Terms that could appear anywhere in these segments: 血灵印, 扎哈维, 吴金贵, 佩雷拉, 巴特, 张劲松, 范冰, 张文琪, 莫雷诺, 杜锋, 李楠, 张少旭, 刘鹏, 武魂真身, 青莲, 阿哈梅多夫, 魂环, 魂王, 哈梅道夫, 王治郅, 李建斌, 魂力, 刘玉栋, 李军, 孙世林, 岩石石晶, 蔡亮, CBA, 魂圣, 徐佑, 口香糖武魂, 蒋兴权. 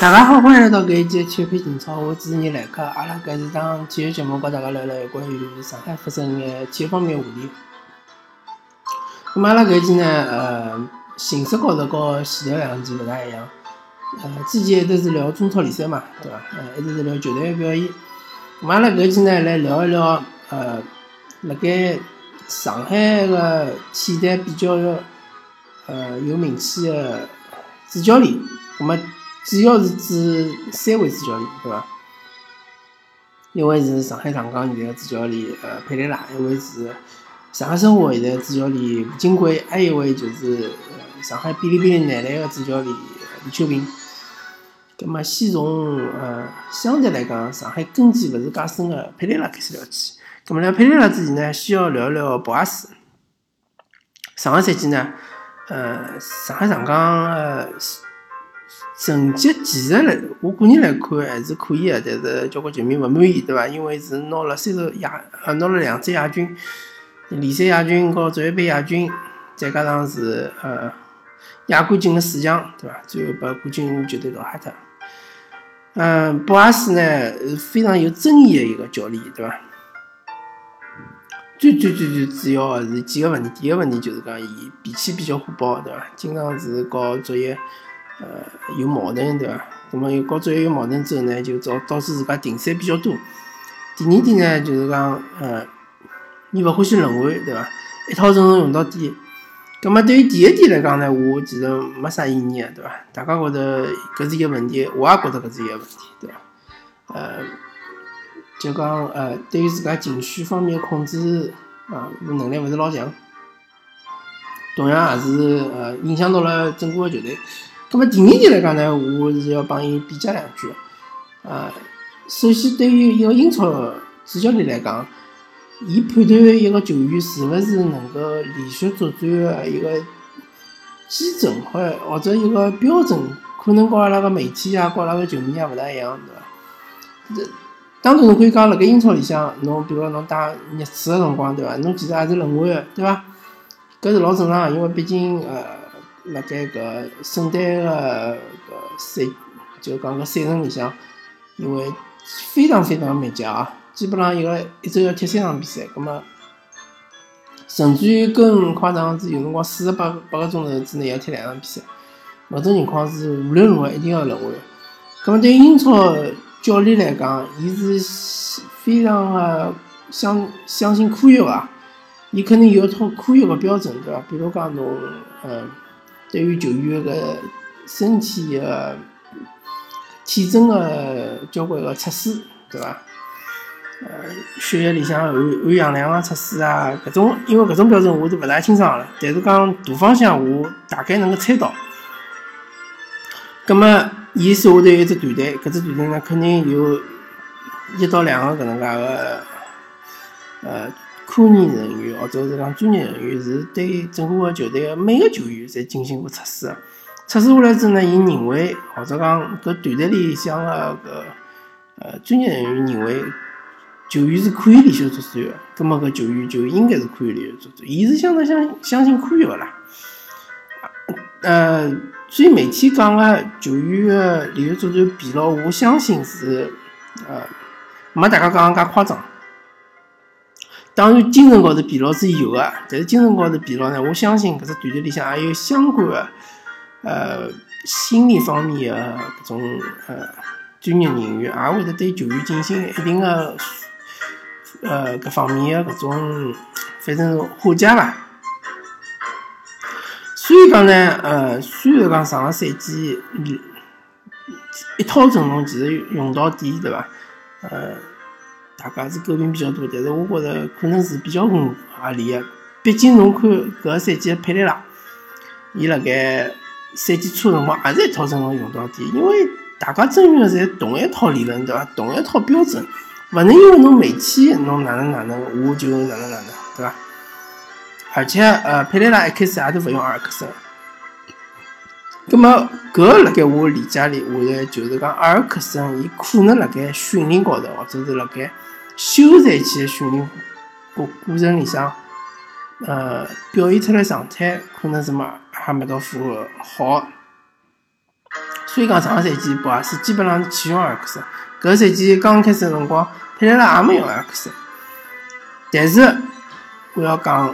大家好，欢迎来到搿一期体育频道，我主持人来客。阿拉搿是档体育节目，跟大家聊聊有关于上海发生的体育方面话题。咁阿拉搿期呢，形式高头跟前头两期勿大一样。之前一直是聊中超联赛嘛，对伐？一直是聊球队的表现。咁阿拉搿期呢，来聊一聊辣盖上海个体坛比较有名气的主教练，咁么主要是指三位主教练，对伐？一位是上海上港现在的主教练佩雷拉，一位是上海申花现在的主教练吴金贵，还有一位就是上海哔哩哔哩男篮的主教练李秋平。咁么先从相对来讲上海根基勿是介深的佩雷拉开始聊起。咁么辣佩雷拉之前呢，先要聊一聊博阿斯。上个赛季呢，上海上港成绩其实我个人来看还是可以的，但是交关球迷勿满意，对伐？因为是拿了两只亚军，联赛亚军和足协杯亚军，再加上是亚冠进了四强，对伐？最后把冠军球队淘汰脱。博阿斯呢是非常有争议的一个教练，对伐？最主要的是几个问题，第一个问题就是讲伊脾气比较火爆，对伐？经常是和足协有矛盾，对伐？那么有和足协有矛盾之后呢，就导致自家停赛比较多。第二点呢，就是讲伊勿欢喜轮换，对伐？一套阵容用到底。那么对于第一点来讲呢，我其实没啥意见，对伐？大家觉得搿是一个问题，我也觉得搿是一个问题，对伐？就讲对于自家情绪方面控制能力勿是老强，同样也是影响到了整个球队。那么第二点来讲呢，我是要帮伊比较两句。首先对于一个英超主教练来讲，伊判断一个球员是勿是能够连续作战的一个基准或者一个标准，可能跟阿拉个媒体啊、跟阿拉个球迷啊勿大一样，对伐？当然侬可以讲辣盖英超里向，侬比如讲侬打热刺个辰光，对伐？侬其实也是轮换个，对伐？搿是老正常，因为毕竟辣盖搿圣诞个赛，就讲搿赛程里向，因为非常密集啊，基本上一周要踢3场比赛，葛末甚至于更夸张是有辰光48个钟头之内要踢2场比赛，搿种情况是无论如何一定要轮换。葛末对于英超教练来讲，伊是非常相信科学个，伊肯定有一套科学个标准，对伐？比如讲侬对于球员个身体个体征个交关个测试，对伐？血液里向含氧量个测试啊，搿种因为搿种标准我是勿大清爽了，但是讲大方向我大概能够猜到。葛末伊手下头有一只团队，搿只团队呢肯定有1到2个搿能介个科研人员或者是讲专业人员，是对整个球队个每个球员侪进行过测试。测试下来之后呢，伊认为或者讲搿团队里向个搿专业人员认为球员是可以连续作战个，葛末搿球员就应该是可以连续作战。伊是相当相信科学个啦。所以媒体讲个球员个连续作战疲劳，我相信是没大家讲个介夸张。当然，精神高头疲劳是有个，但是精神高头疲劳呢，我相信搿只团队里向也有相关个心理方面个搿种专业人员也会得对球员进行一定个搿方面个搿种反正化解伐。所以讲呢，虽然讲上个赛季一套阵容其实用到底，对伐？大家是诟病比较多，但是我觉着可能是比较合理个。毕竟侬看搿个赛季佩雷拉，伊辣盖赛季初辰光也是一套阵容用到底，因为大家争用个侪同一套理论，对伐？同一套标准，勿能因为侬媒体侬哪能，我就哪能，对伐？而且佩雷拉一开始也都勿用阿尔克森，葛末搿辣盖我理解里，我觉着就是讲阿尔克森伊可能辣盖训练高头，或者是辣盖休赛期的训练过程里向，表现出来状态可能是没哈梅道夫好，所以讲上个赛季博阿斯基本上是弃用阿克塞，搿赛季刚开始个辰光，佩雷拉也没用阿克塞。但是我要讲，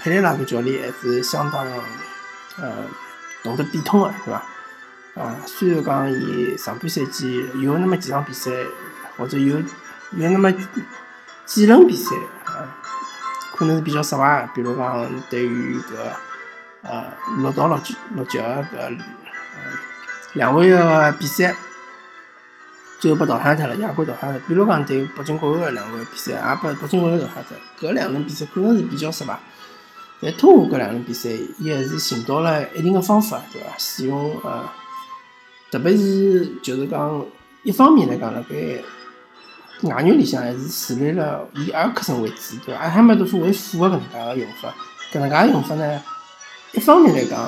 佩雷拉搿教练还是相当懂得变通个，是伐？虽然讲伊上半赛季有那么几场比赛，或者有那么几轮比赛，可能是比较失败，比如讲对于搿6到6局搿两回合比赛，最后被淘汰掉了，亚冠淘汰了。比如讲对北京国安的两回合比赛，也被北京国安淘汰掉。搿两轮比赛可能是比较失败，但通过搿两轮比赛，伊还是寻到了一定的方法，对伐？使用特别是就是讲一方面来讲辣盖外援里向还是树立了以阿克森为主，对伐？阿哈梅多夫为辅的搿能介个用法，搿能介用法呢，一方面来讲，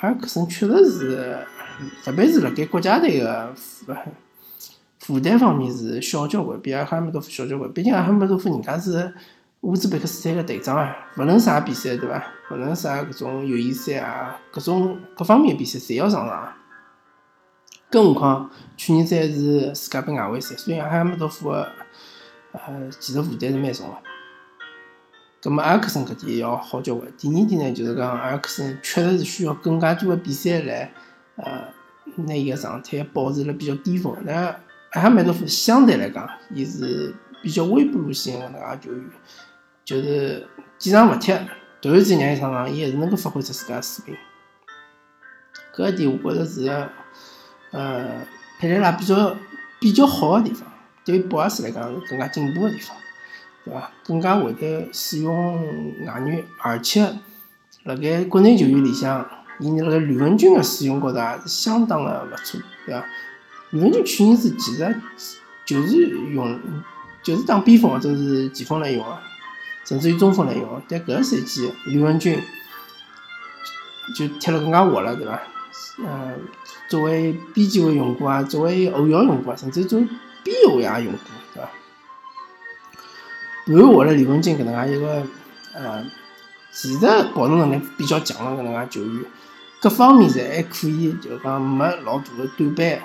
阿克森确实是，特别是辣盖国家队个负担方面是小交关，比阿哈梅多夫小交关。毕竟阿哈梅多夫人家是乌兹别克斯坦个队长啊，勿论啥比赛对伐？勿论啥搿种友谊赛啊，搿种各方面比赛侪要上。更何况去年赛是世界杯外围赛，所以阿哈梅多夫个技术负担是蛮重个。咁么阿克森搿点要好交关。第二点呢，就是讲阿克森确实是需要更加多个比赛来拿伊个状态保持了比较巅峰。那阿哈梅多夫相对来讲，伊是比较微波炉型个能介球员，就是几场勿踢，突然之间让伊上场，伊还是能够发挥出自家水平。搿一点我觉着是佩雷拉比较好个地方，对于博阿斯来讲是更加进步个地方。更加会得使用外援，而且辣盖国内球员里向，伊辣盖吕文君个使用高头也是相当个勿错，对伐？吕文君去年子其实就是当边锋或者是前锋来用个，甚至于中锋来用个。但搿赛季吕文君就踢了更加活了，对伐？作为边前卫用过啊，作为后腰用过啊，甚至做边后卫也用过，对伐？我了李文静搿能介一个其实跑动能力比较强个搿能介球员，各方面侪还可以，就讲没老大个短板，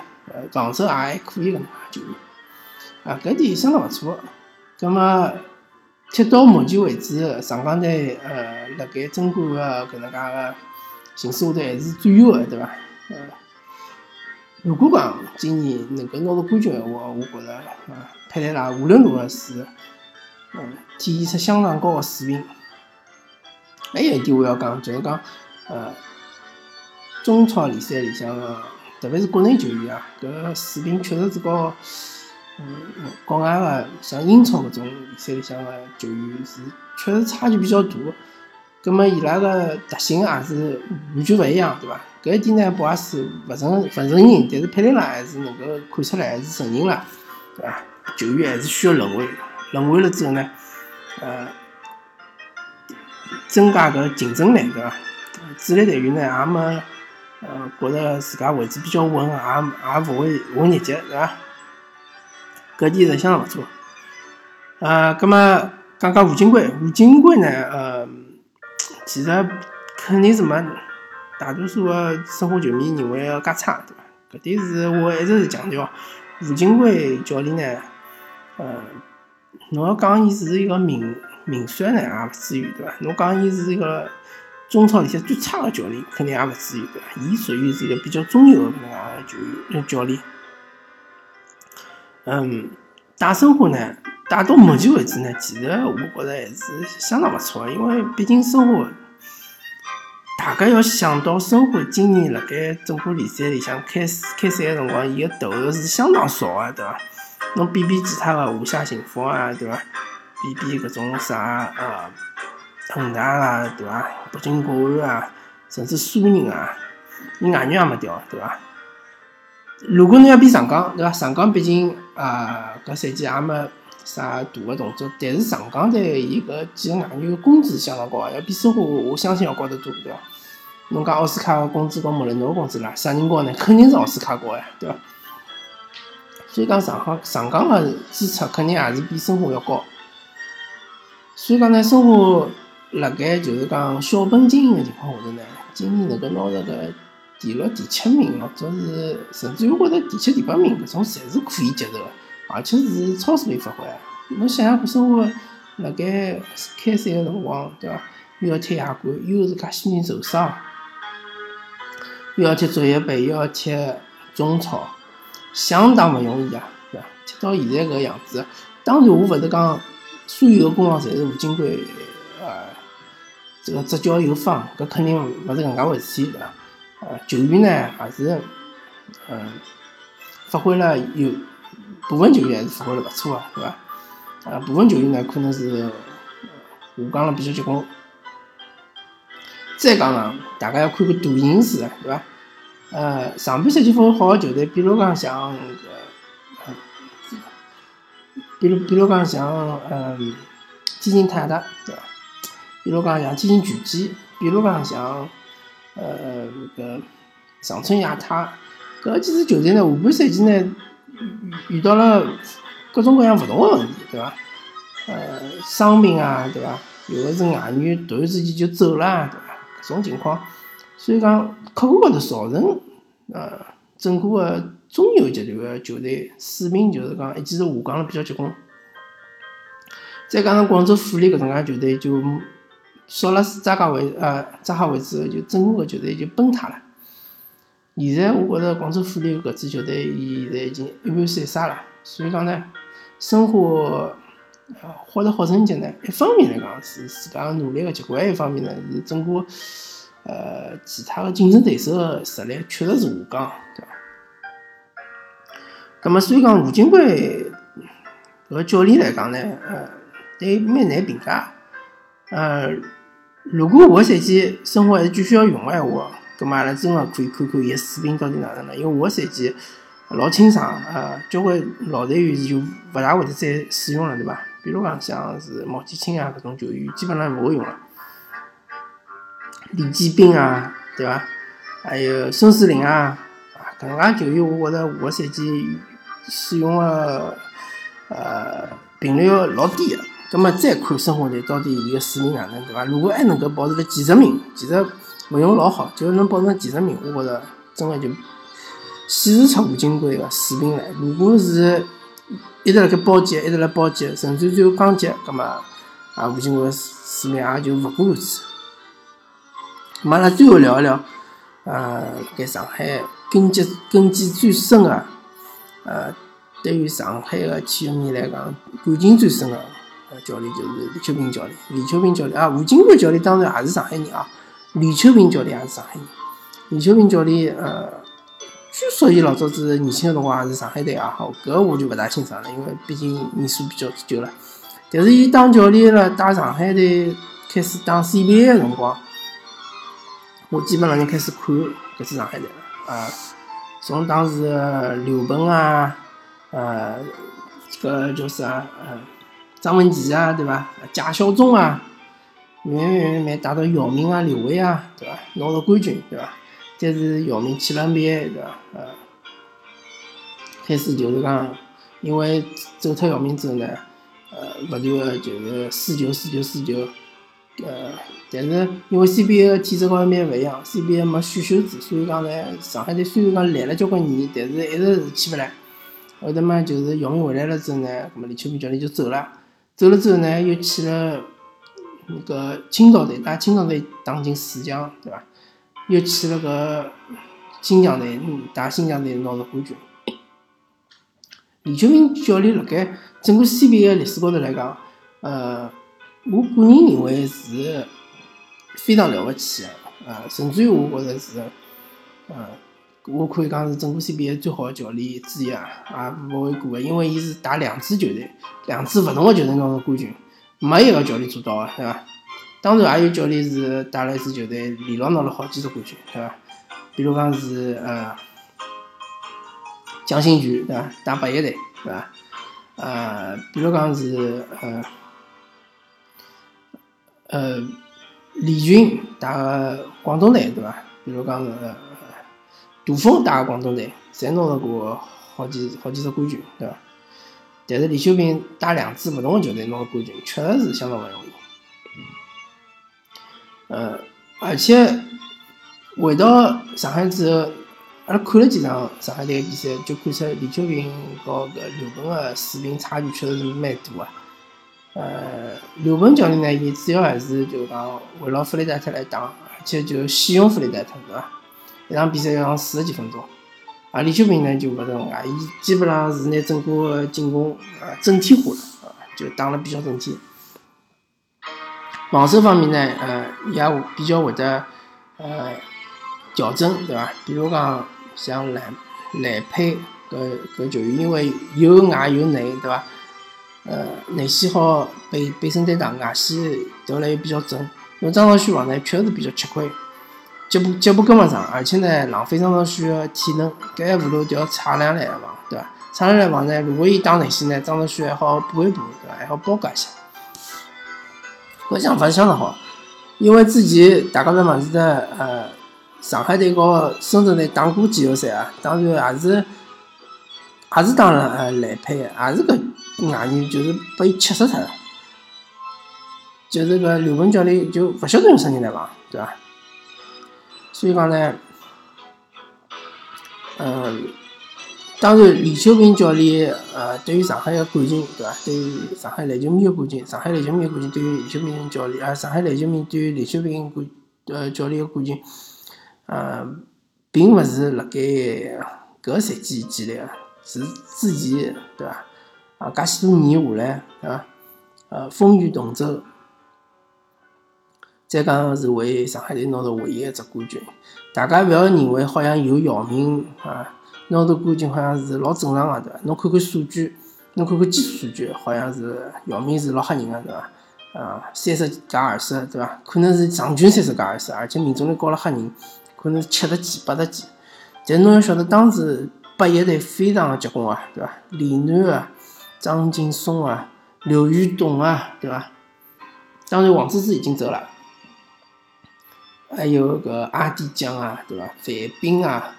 防守也还可以搿能介球员，搿点相当勿错。葛末踢到目前为止，上港队辣盖争冠个搿能介个形势下头还是最优个，对伐？如果讲今年能够拿到冠军个话，我觉着佩雷拉无论如何是体现出相当高的水平。还有一点我要讲，就是讲，中超联赛里向个，特别是国内球员啊，搿水平确实是高，国外个像英超搿种联赛里向个球员是确实差距比较大个。葛末伊拉个特性也是完全勿一样，对伐？搿一点呢，博阿斯勿承认，但是佩雷拉还是能够看出来，还是承认了，对伐？球员还是需要轮换了之后呢，增加搿竞争力，对伐？主力队员呢也没觉着自家位置比较稳，也勿会混日脚，对伐？搿点是相当勿错。葛末讲讲吴金贵呢，其实肯定是没大多数个申花球迷认为要介差，对伐？搿点是我一直是强调，吴金贵教练呢，侬要讲伊是一个名帅呢，也勿至于，对伐？侬讲伊是一个中超里向最差个教练，肯定也勿至于，对伐？伊属于是一个比较中游个教练。带申花呢，带到目前为止呢，其实我觉着还是相当勿错个，因为毕竟申花，大家要想到申花今年辣盖中国联赛里向开赛个辰光，伊个投入是相当少个，对伐？侬比其他个华夏幸福啊，对伐？比搿种啥恒大啊，对伐？北京国安啊，甚至苏宁啊，伊外援也没掉，对伐？如果侬要比上港，对伐？上港毕竟搿赛季也没啥大个动作，但是上港队伊搿几个外援个工资相当高，要比申花我相信要高得多，对伐？侬讲奥斯卡个工资和莫雷诺个工资啦，啥人高呢？肯定是奥斯卡高呀，对伐？所以讲上港个支出肯定也是比申花要高，所以讲呢，申花辣盖就是讲小本经营个情况下头呢，今年能够拿着搿第六、第七名，或者是甚至我觉着第七、第八名搿种，侪是可以接受个，而且是超水平发挥。侬想想看，生活辣盖开赛个辰光，对伐？又要踢亚冠，又是介些人受伤，又要踢足协杯，又要踢中超，相当勿容易啊，对伐？踢到现在搿样子，当然我勿是讲所有个功劳侪是吴金贵这个执教有方，搿肯定勿是搿能介回事体的。球员呢，还是发挥了有部分球员还是发挥了勿错啊，对伐？部分球员呢，可能是下降了比较结棍。再讲呢，大家要看个大形势啊，对伐？上半赛季发挥好个球队，比如讲像天津泰达，对伐？比如讲像天津权健，比如讲像长春亚泰，搿几支球队呢，下半赛季呢遇到了各种各样勿同个问题，对伐？伤病啊，对伐？有个是外援突然之间就走了，对伐？搿种情况，所以讲客观高头造成整个个中游集团个球队水平就是讲一记头下降了比较结棍。再加上广州富力搿种介球队就少了扎哈维之后，就整个球队就崩塌了。现在我觉着广州富力搿支球队，伊现在已经一盘散沙了。所以讲呢，申花获得好成绩呢，一方面来讲是自家努力个结果，还一方面呢是整个其他个竞争对手个实力确实是下降，对伐？那么所以讲，吴金贵搿个教练来讲呢，对蛮难评价。如果下赛季申花还是继续要用个闲话，葛末阿拉真个可以看看伊个水平到底哪能了。因为下赛季老清爽，交关老队员就勿大会得再使用了，对伐？比如讲像是毛剑卿啊搿种球员，基本上勿会用了。李建斌啊，对伐？还有孙世林啊，搿能介球员，我觉着下赛季使用个频率老低个。那么再看申花队到底伊个水平哪能，对伐？如果还能够保持了几十名，其实勿用老好，就能保持几十名，我觉着真个就显示出吴金贵个水平来。如果是一直辣盖保级，甚至最后降级，葛末吴金贵个水平也就勿过如此。咁阿拉最后聊一聊，辣盖上海根基最深个，对于上海个体育迷来讲，感情最深个教练就是李秋平教练。李秋平教练啊，吴金贵教练当然也是上海人啊。李秋平教练也是上海人。李秋平教练据说伊老早子年轻的辰光也是上海队啊。好，搿我就勿大清爽了，因为毕竟年数比较久了。但是伊当教练了，带上海队开始打 CBA 的辰光，我基本上就开始看搿支上海队了啊。从当时刘鹏啊，这个叫啥张文琪啊，对伐？贾晓忠啊，慢慢打到姚明啊、刘伟啊，对伐？拿了冠军，对伐？但是姚明去了 NBA， 对伐？开始就是讲，因为走脱姚明之后呢，不断个就是输球，但是因为 CBA 个体制高头蛮勿一样 ，CBA 没选秀制，所以讲呢，上海队虽然讲来了交关年，但是一直是起勿来。后头嘛，就是姚明回来了之后呢，葛末李秋平教练就走了之后呢，又去了那个青岛队，带青岛队打进四强，对伐？又去了个新疆队，带新疆队拿了冠军。李秋平教练辣盖整个 CBA 个历史高头来讲，我个人认为是非常了不起个，甚至于我觉着是，我可以讲是整个 CBA 最好的教练之一啊，也勿为过个，因为伊是打两支球队，两支勿同个球队拿到冠军，没一个教练做到个，对伐？当然也有教练是带了一支球队连牢拿了好几只冠军，对伐？比如讲是蒋兴权，对伐？打八一队，对伐？比如讲是李军打广东队，对伐？比如讲是杜锋打广东队，侪拿了过好几只冠军，对伐？但是李秋平带两支勿同个球队拿了冠军，确实是相当勿容易。而且回到上海之后，阿拉看了几场上海队比赛，就看出李秋平和搿刘鹏个水平差距确实是蛮大个。刘鹏教练呢，伊主要还是就讲围绕弗雷达特来打，而且就使用弗雷达特，对伐？一场比赛要40几分钟。啊，李秋平呢就勿是搿个，伊基本上是拿整个进攻整体化了，就打了比较整体。防守方面呢，也比较会得调整，对伐？比如讲像蓝佩搿球员，因为有外有内，对伐？内线好背身对打，外线投了又比较准。因为张少旭防呢确实比较吃亏，接不跟勿上，而且呢浪费张少旭个体能，搿还不如调蔡亮来防，对伐？蔡亮来防呢，如果伊打内线呢，张少旭还好补一补，对伐？还好包夹一下。搿想法相当好，因为之前大家勿要忘记得上海队和深圳队打过季后赛啊，当然也是打了蓝配，也是个外援，就是被吃死脱了。就是搿刘鹏教练就勿晓得用啥人来防，对伐？所以讲呢，当然李秋平教练对于上海个感情，对伐？对于上海篮球迷个感情，上海篮球迷个感情对于李秋平教练，上海篮球迷对于李秋平教练个感情。并勿是辣盖搿赛季建立个，是之前对伐？介许多年下来，对伐？风雨同舟，再讲是为上海队拿到唯一一只冠军。大家勿要认为好像有姚明拿到冠军好像是老正常个，对伐？侬看看数据，侬看看基础数据，好像是姚明是老吓人个，对伐？30+20，对伐？可能是场均30+20，而且命中率高了吓人。可能70几、80几，但侬要晓得，当时八一队非常的结棍啊，对伐？李楠啊，张劲松啊，刘玉栋啊，对伐？当然王治郅已经走了，还有搿阿迪江啊，对伐？范冰啊，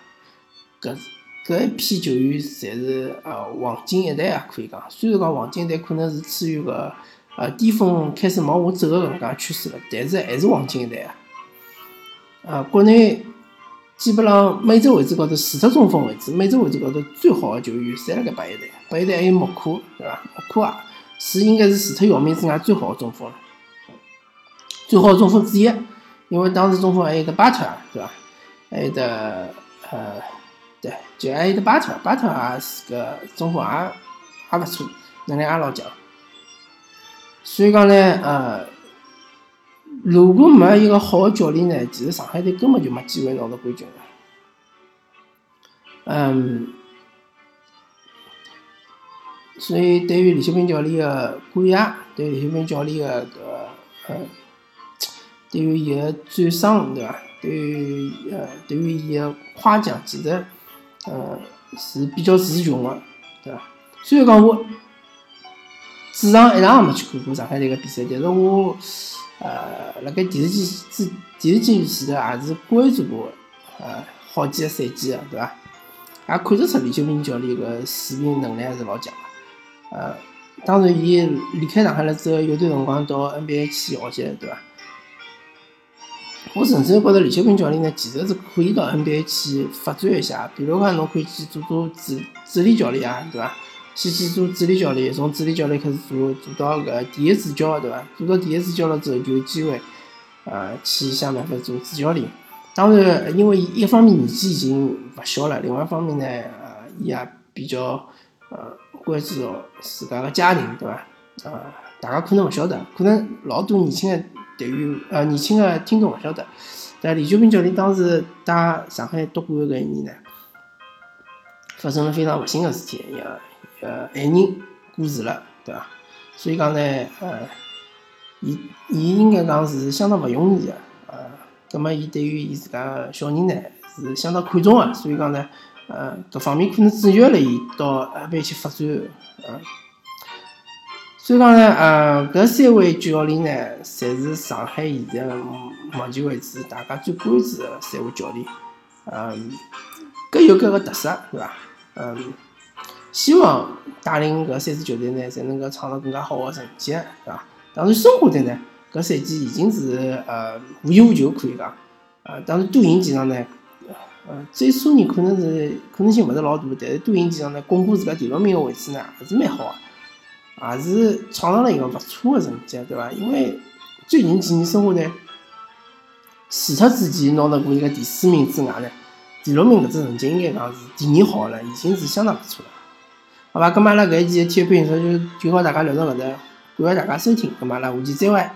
搿一批球员侪是黄金一代啊，可以讲。虽然讲黄金一代可能是处于搿巅峰开始往下走个搿能介趋势了，但是还是黄金一代啊。国内基本上每只位置高头4只中锋位置，每只位置高头最好的球员侪辣盖八一队，八一队还有莫库，对伐？莫库啊，是应该是除脱姚明之外最好的中锋了，最好的中锋之一。因为当时中锋还有得巴特，对伐？还有得对，就还有得巴特也是个中锋，也勿错，能力也老强。所以讲呢，如果没一个好的教练呢，其实上海队根本就没机会拿到冠军了。所以对于李秀斌教练的感谢，对于李秀斌教练的对于伊的赞赏，对伐？对于伊的夸奖，其实是比较词穷的，对伐？虽然讲我主场一场也没去看过上海队的比赛，但是我辣盖电视机前头也是关注过好几个赛季个，对伐？也看得出李秋平教练个水平能力还是老强个。当然伊离开上海了之后，有段辰光到 NBA 去学习了，对伐？我甚至觉着李秋平教练呢，其实是可以到 NBA 去发展一下，比如讲侬可以去做助理教练啊，对伐？先去做主力教练，从主力教练开始做到搿第一主教，对伐？做到第一主教了之后，就有机会去想办法做主教练。当然，因为一方面年纪已经勿小了，另外一方面呢，伊也比较关注自家个家庭，对伐？大家可能勿晓得，可能老多年轻个听众勿晓得，但李秋平教练当时带上海夺冠搿一年呢，发生了非常不幸个事体，爱人过世了，对伐？所以讲呢，伊应该讲是相当勿容易个，葛末伊对于伊自家小人呢是相当看重个，所以讲呢，搿方面可能制约了伊到埃边去发展，所以讲呢，搿三位教练呢，侪是上海现在目前为止大家最关注个三位教练，各有各个特色，对伐？希望带领搿三支球队呢，才能够创造更加好的成绩，对伐？当然，申花队呢，搿赛季已经是无欲无求，可以讲，当然抖音其实呢，最初人可能性勿是老大，但是抖音其实呢，巩固自家第六名个位置呢，还是蛮好啊，也是创造了一个勿错的成绩，对伐？因为最近几年生活呢，除脱之前拿到过一个第四名之外呢，第六名搿只成绩应该讲是第二好了，已经是相当勿错了。好吧，咁阿拉搿一期的体育背景就跟大家聊到搿搭，感谢大家收听，咁阿拉下期再会。